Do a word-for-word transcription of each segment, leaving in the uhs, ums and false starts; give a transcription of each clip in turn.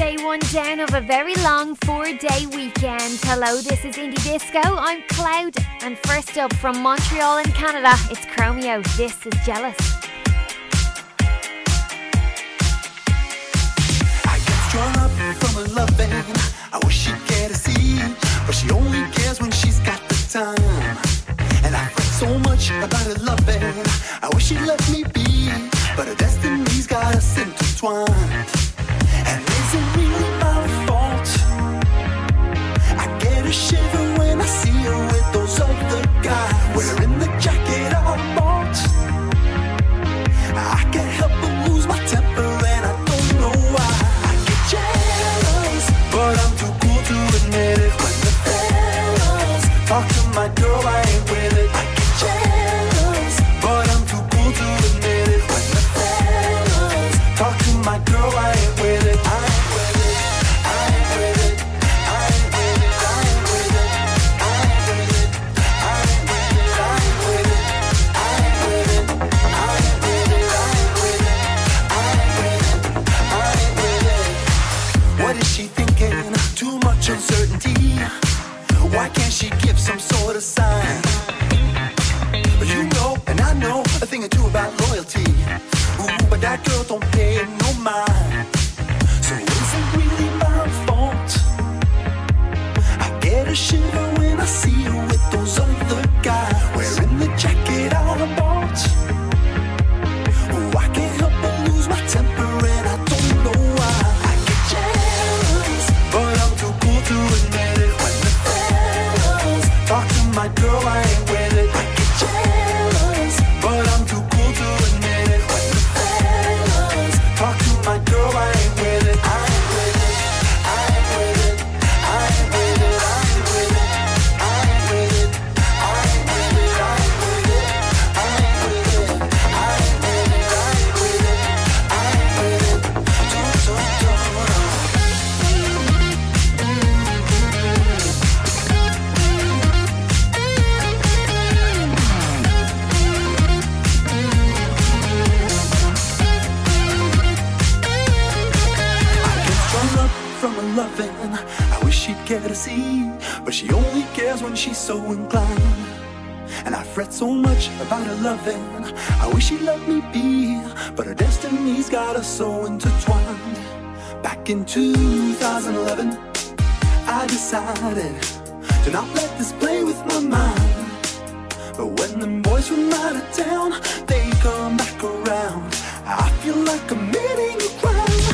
day one down of a very long four-day weekend. Hello, this is Indie Disco. I'm Clowd, and first up from Montreal in Canada, it's Chromeo. This is Jealous. I get drawn up from her loving. I wish she'd care to see, but she only cares when she's got the time. And I fret so much about her loving. I wish she'd let me be, but her destiny's got us intertwined. And is it really my fault? I get a shiver when I see her with those other guys. When her in the jacket I bought, I can't help but lose my temper and I don't know why. I get jealous, but I'm too cool to admit it. When the fellas talk to my girl, I ain't with it. I get jealous, but I'm too cool to admit it. When the fellas talk to my girl, I ain't with it. Uncertainty. Why can't she give some sort of sign? But you know, and I know a thing or two about loyalty. Ooh, but that girl don't pay no mind. So is it really my fault? I get a shiver when I see her with those other guys. Wearing the jacket I bought. Ooh, I can't help but lose my temper. To see, but she only cares when she's so inclined. And I fret so much about her loving. I wish she'd let me be, but her destiny's got us so intertwined. Back in two thousand eleven, I decided to not let this play with my mind. But when the boys from out of town, they come back around. I feel like committing a crime.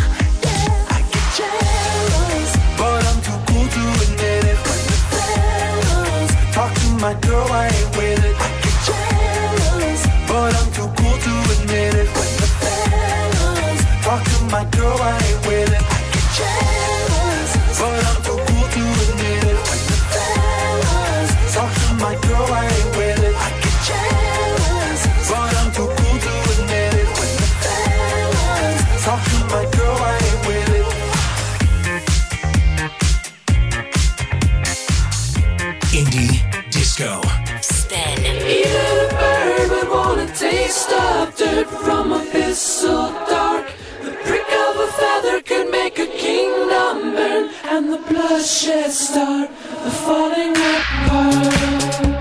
Yeah, I get jealous, but I'm too to admit it. When the fellas talk to my girl, I ain't with it. I get jealous, but I'm too cool to admit it. When the fellas talk to my girl, I ain't with it. I get jealous, but I'm too cool to admit it. When the fellas talk to my girl, I ain't with it. I get jealous, but I'm too cool to admit it. When the fellas talk to my girl, I ain't with it. Indie Disco. Spin. Eat a bird, but want a taste of dirt from a pistol dart. The prick of a feather could make a kingdom burn, and the bloodshed start, the falling apart.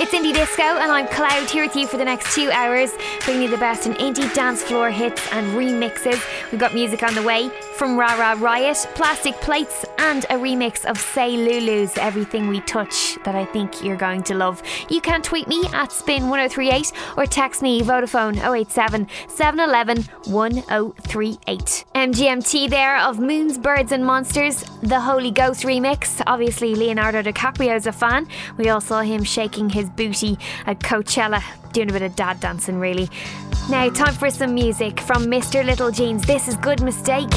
It's Indie Disco and I'm Clowd here with you for the next two hours, bringing you the best in indie dance floor hits and remixes. We've got music on the way from Ra Ra Riot, Plastic Plates and a remix of Say Lulu's Everything We Touch that I think you're going to love. You can tweet me at Spin ten thirty-eight or text me Vodafone oh eight seven, seven one one, one oh three eight. M G M T there of Moons, Birds and Monsters, the Holy Ghost remix. Obviously Leonardo DiCaprio's a fan. We all saw him shaking his booty at Coachella, doing a bit of dad dancing really. Now time for some music from Mister Little Jeans. This is Good Mistake.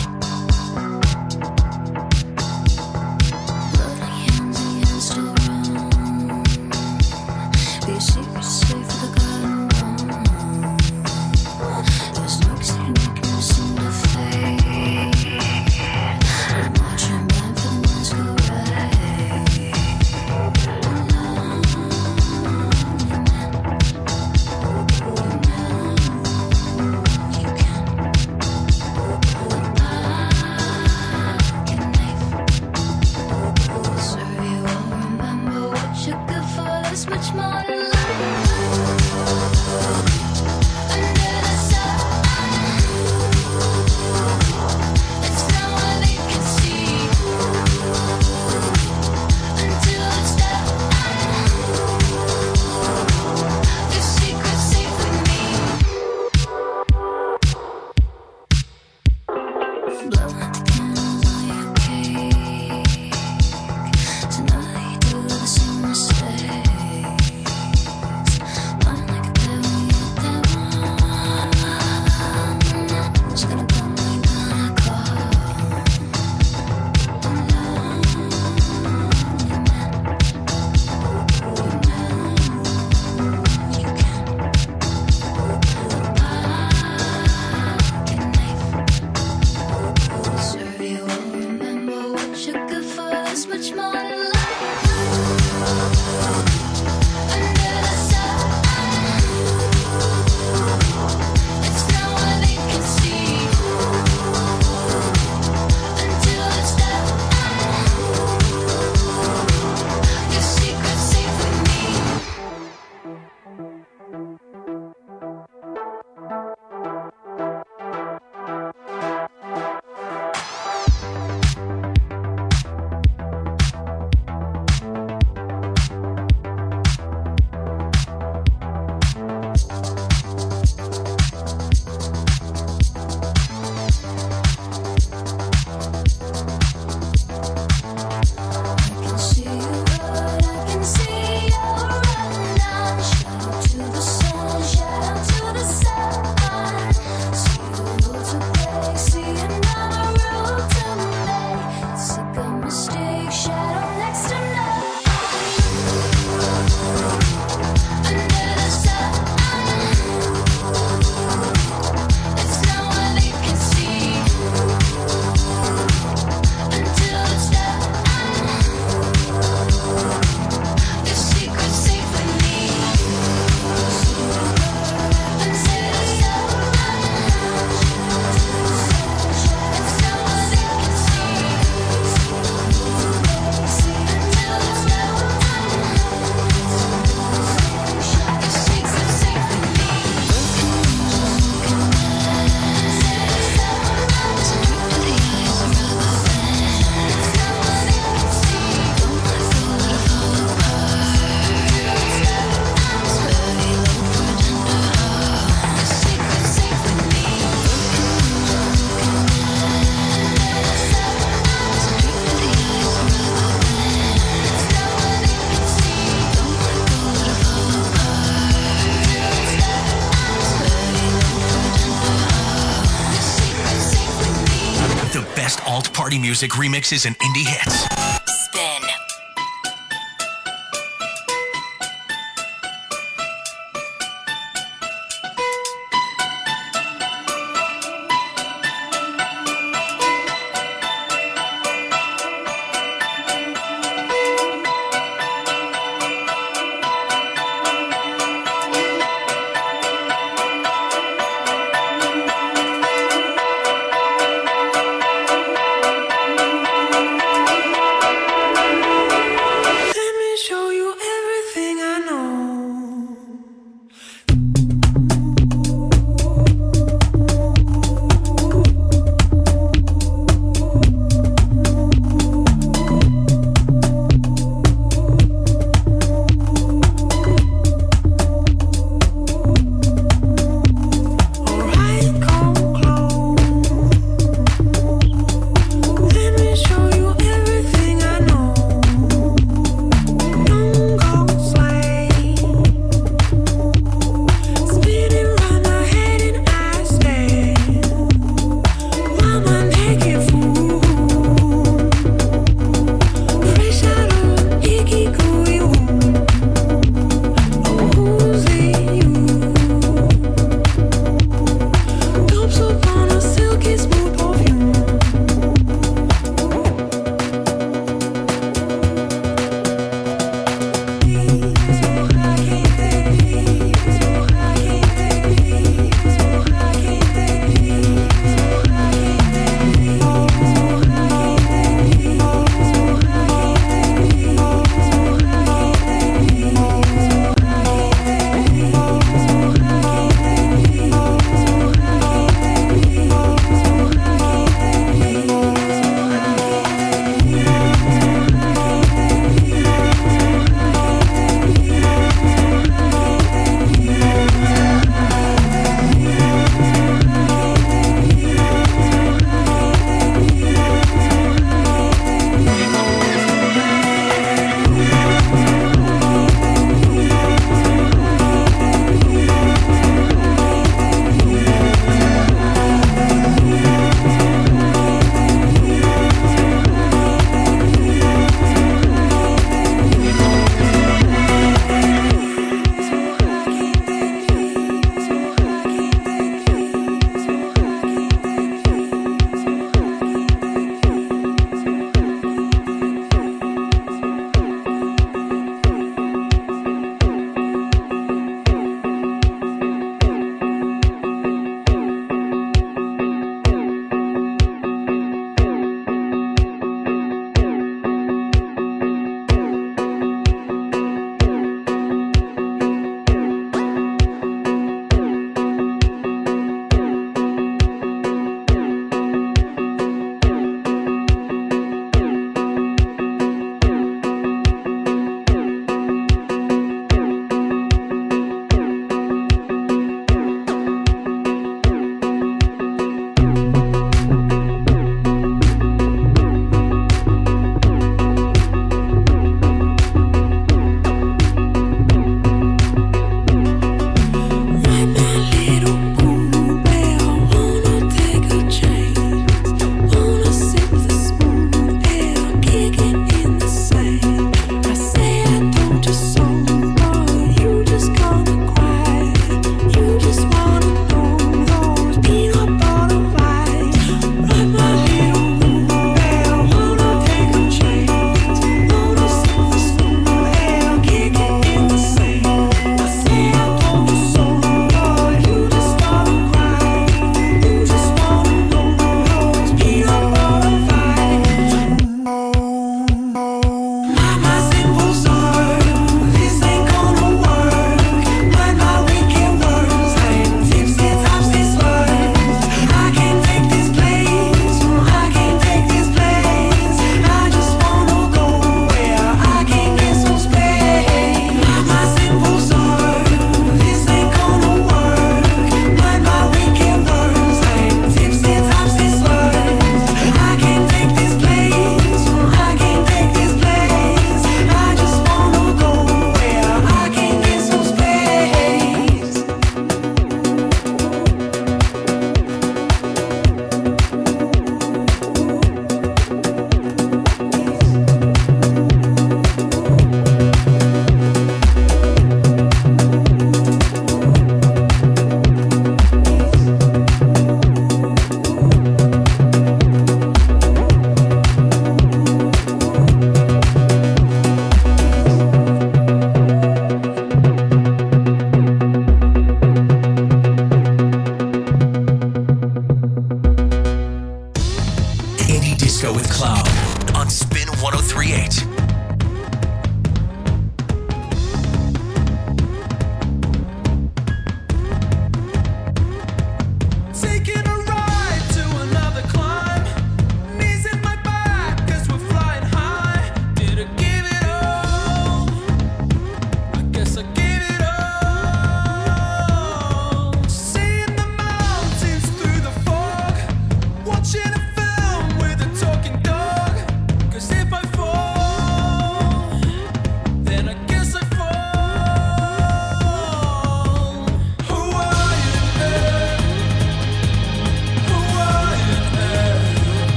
Music remixes and indie hits. Spin.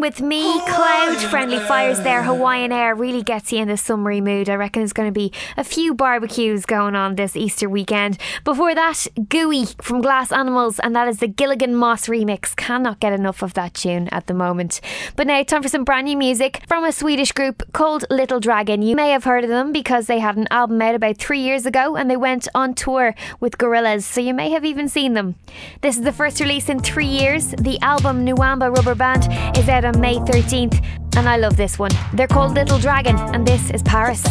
With me, Clowd, Friendly Fires there. Hawaiian Air really gets you in the summery mood. I reckon there's going to be a few barbecues going on this Easter weekend. Before that, Gooey from Glass Animals, and that is the Gilligan Moss remix. Cannot get enough of that tune at the moment. But now, time for some brand new music from a Swedish group called Little Dragon. You may have heard of them because they had an album out about three years ago and they went on tour with Gorillaz, so you may have even seen them. This is the first release in three years. The album Nabuma Rubberband is out on May thirteenth, and I love this one. They're called Little Dragon, and this is Paris.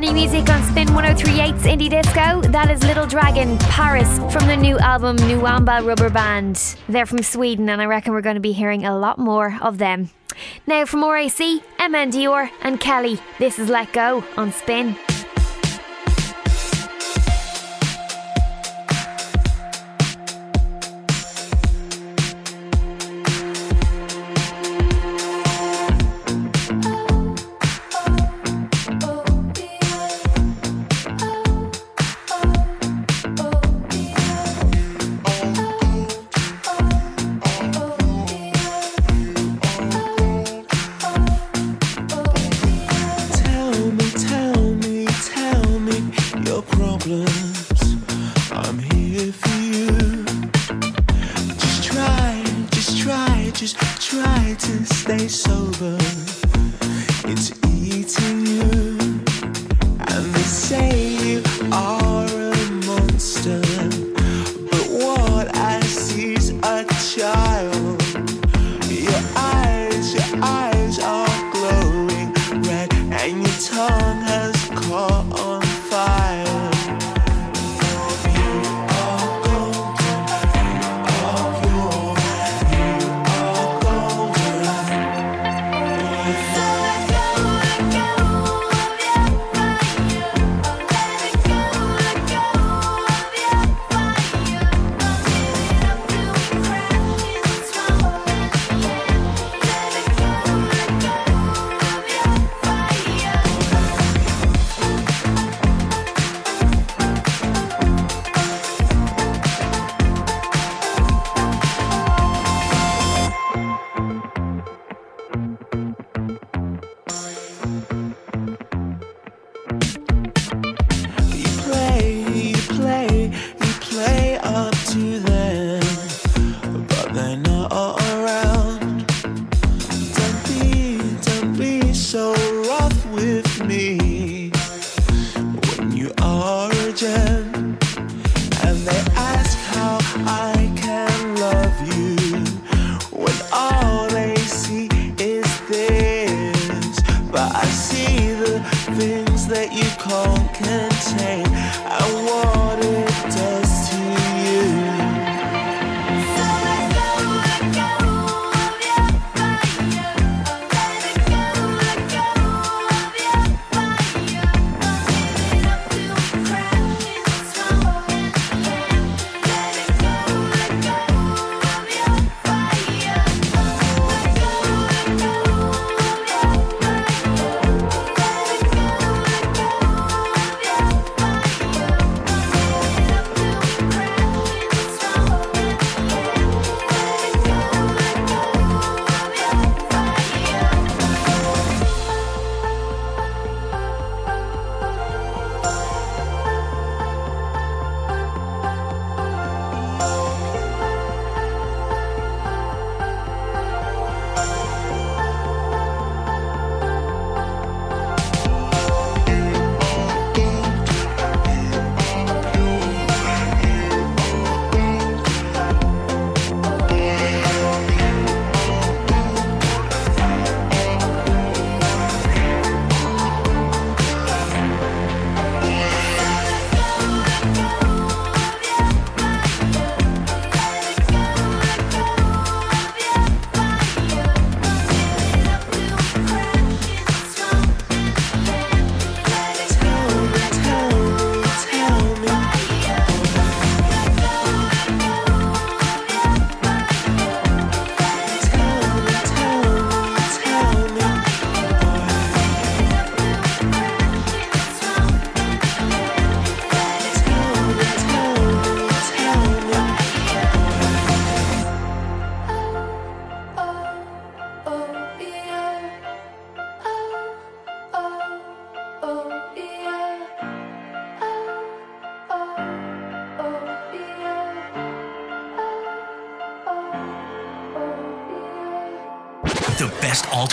brand new music on Spin ten thirty-eight's Indie Disco. That is Little Dragon, Paris, from their new album Nabuma Rubberband. They're from Sweden and I reckon we're going to be hearing a lot more of them. Now from Orac, M N Dior and Kelly, this is Let Go on Spin.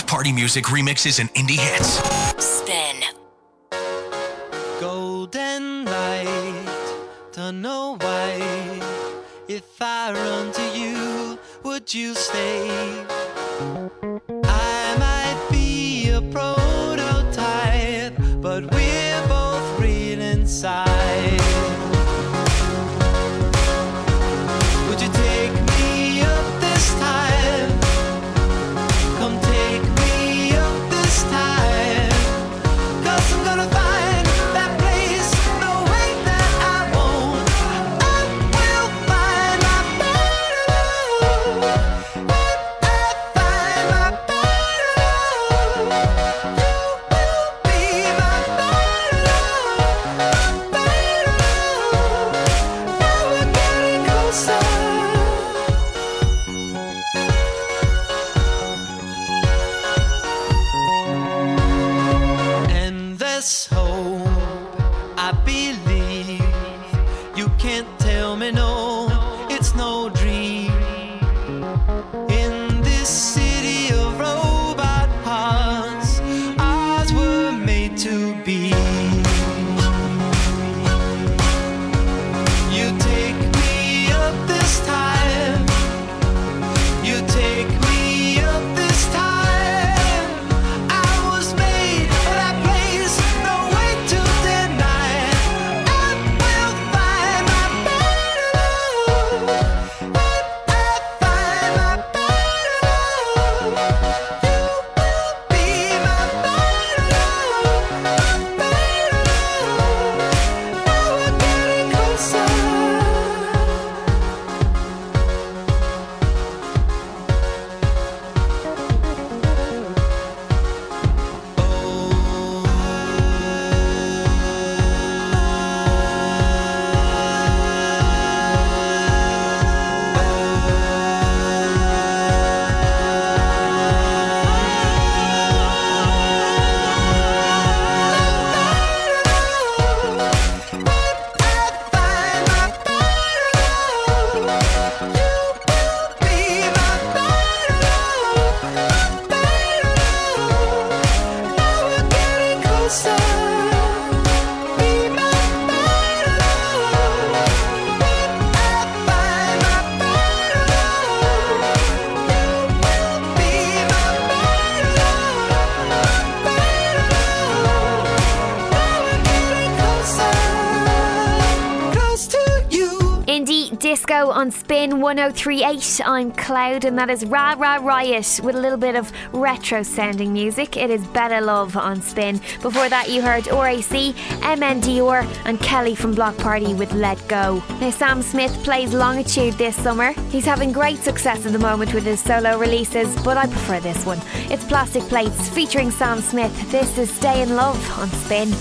Party music remixes and indie hits. Spin. Golden light, don't know why. If I run to you, would you stay? I might be a prototype, but we're both Disco on Spin ten thirty-eight. I'm Clowd, and that is Ra Ra Riot with a little bit of retro sounding music. It is Better Love on Spin. Before that you heard Orac, M N Dior and Kelly from Block Party with Let Go. Now Sam Smith plays Longitude this summer. He's having great success at the moment with his solo releases, but I prefer this one. It's Plastic Plates featuring Sam Smith. This is Stay in Love on Spin.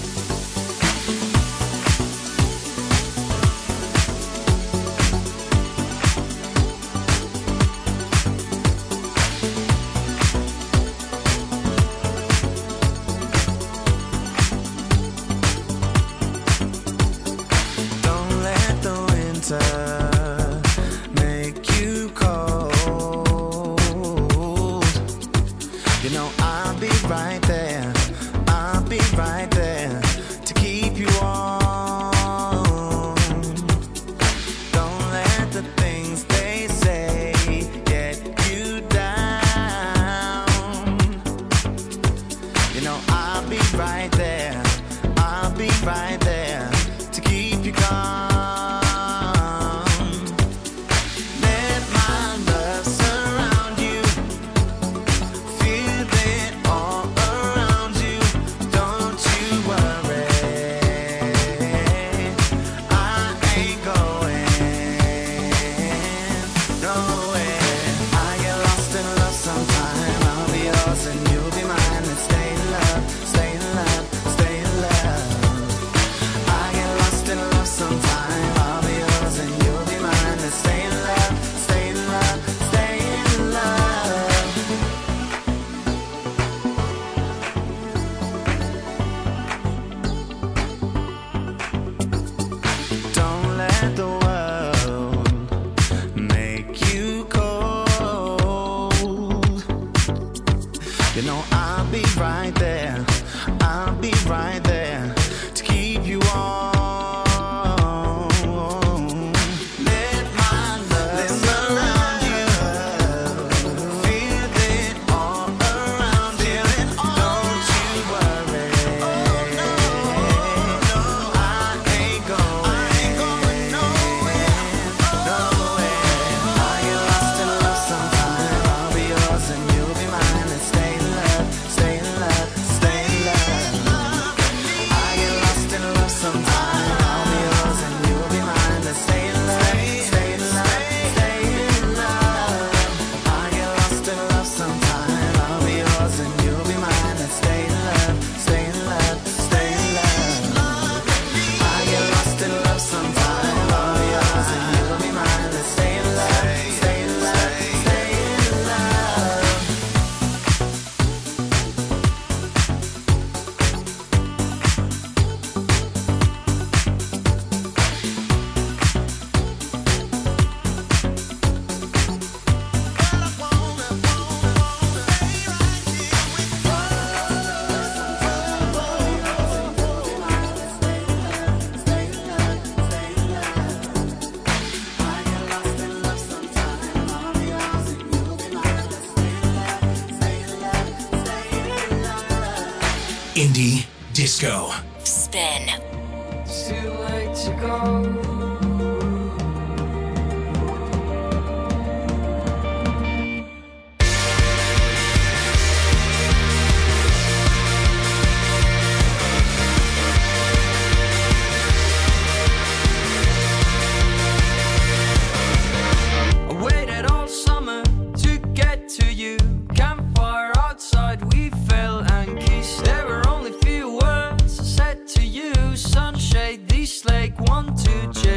Indie Disco. Spin. It's too late to go. Like one, two, three.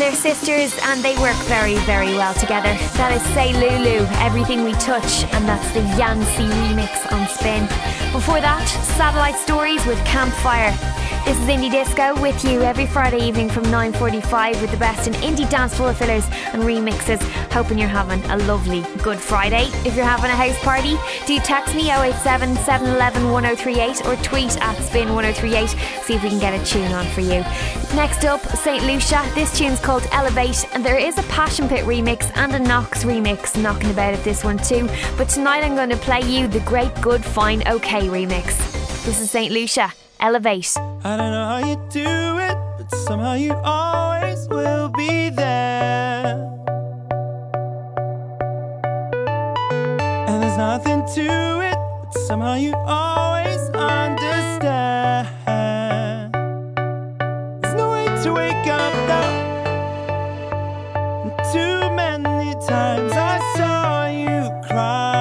They're sisters and they work very, very well together. That is Say Lulu, Everything We Touch, and that's the Yancey remix on Spin. Before that, Satellite Stories with Campfire. This is Indie Disco with you every Friday evening from nine forty-five with the best in indie dance floor fillers and remixes. Hoping you're having a lovely Good Friday. If you're having a house party, do text me oh eight seven, seven one one, one oh three eight or tweet at spin ten thirty-eight. See if we can get a tune on for you. Next up, Saint Lucia. This tune's called Elevate, and there is a Passion Pit remix and a Knox remix knocking about at this one too. But tonight I'm going to play you the Great Good Fine Okay remix. This is Saint Lucia. Elevate. I don't know how you do it, but somehow you always will be there. And there's nothing to it, but somehow you always understand. There's no way to wake up now. And too many times I saw you cry.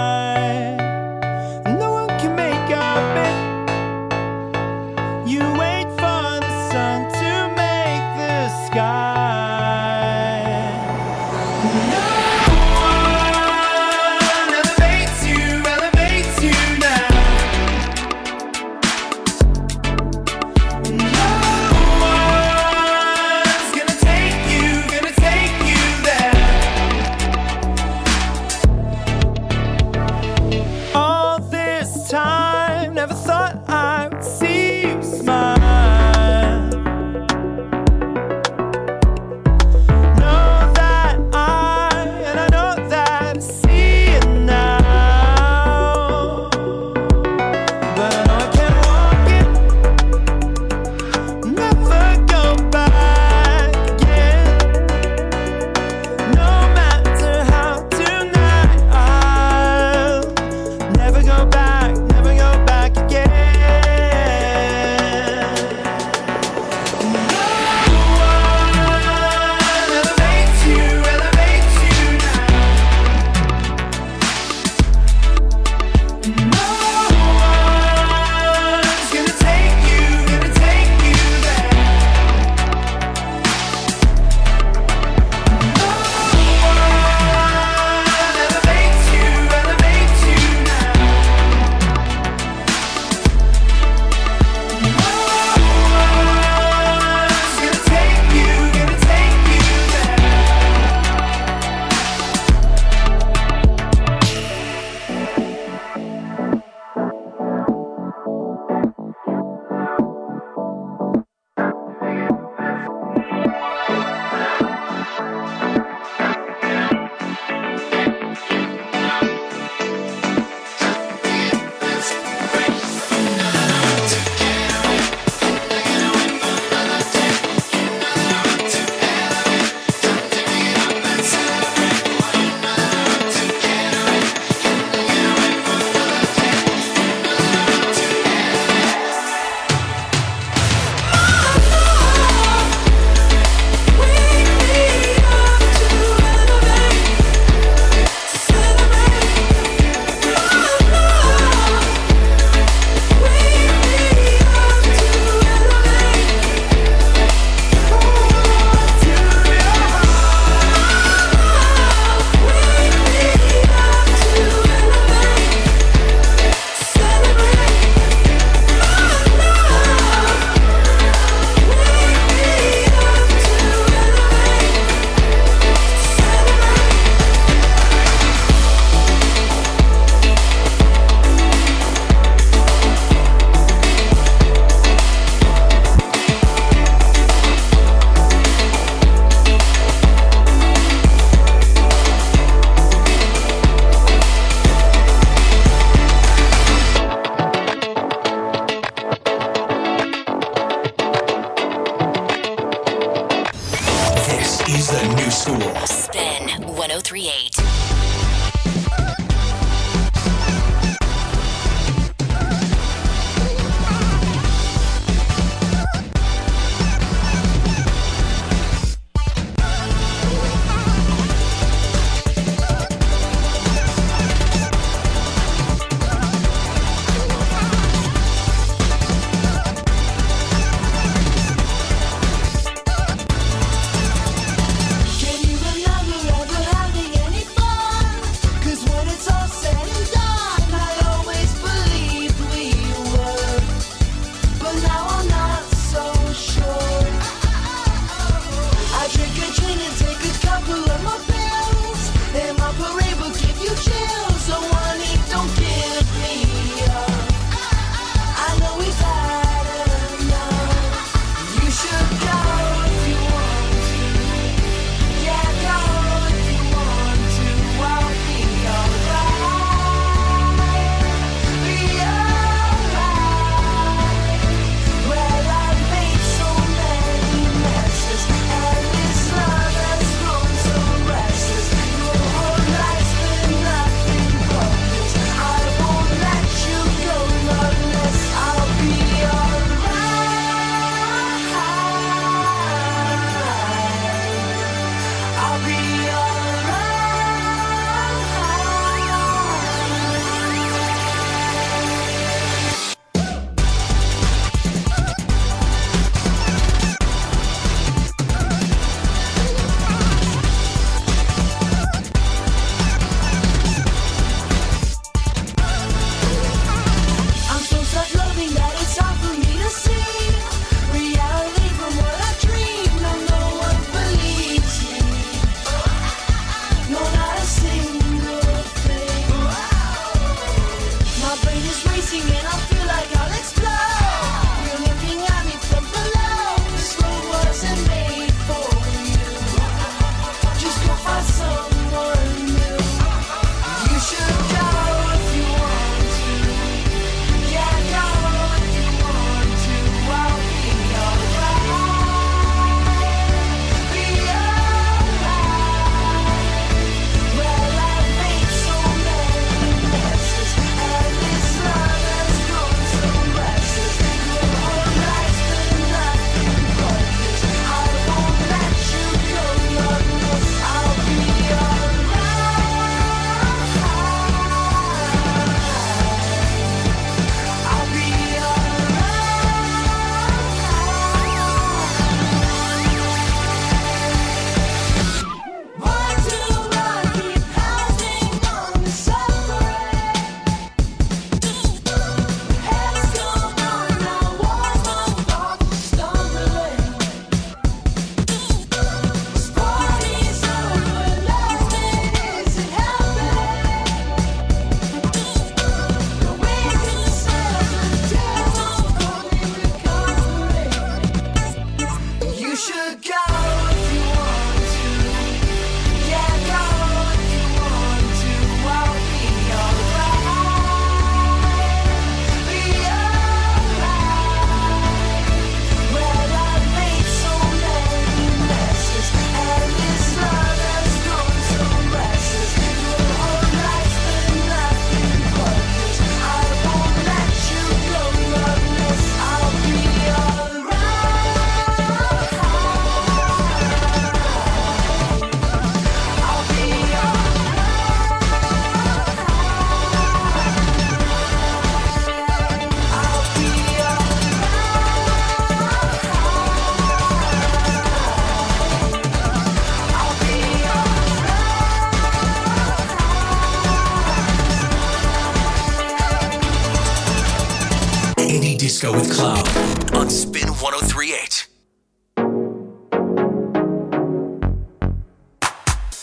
Go with Clowd on Spin ten thirty-eight.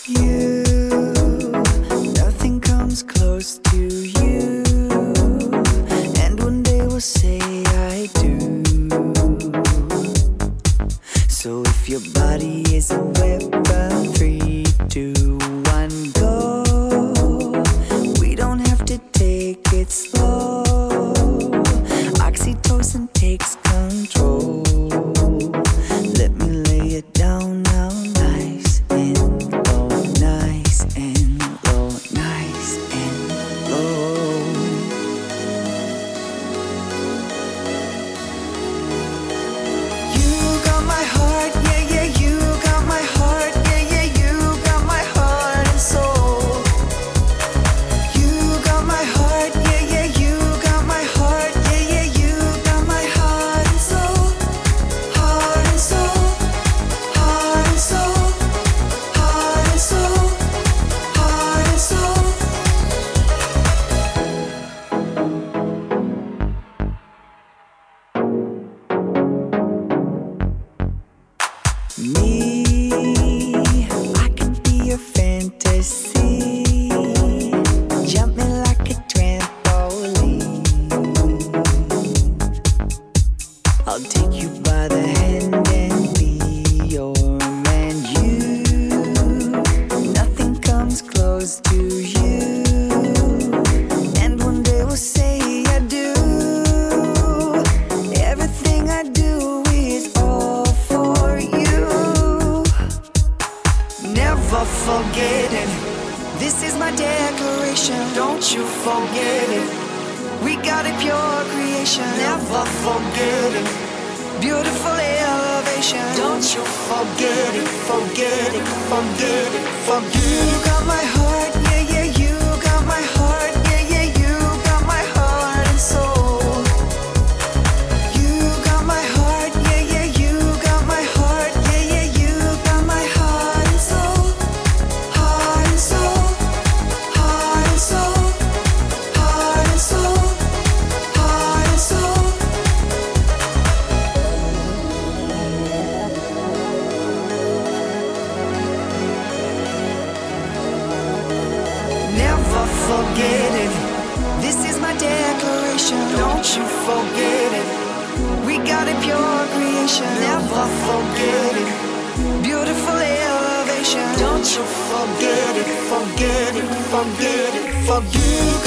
You, nothing comes close to you, and one day we'll say I do. So if your body is a weapon, three, two, one, go. We don't have to take it slow. Oxytocin takes control. Let me lay it down now, nice and low, nice and low, nice and low. You got my heart, yeah, yeah, you got my heart, yeah, yeah, you got my heart and soul. Forget it, forget it, forget it, forget it.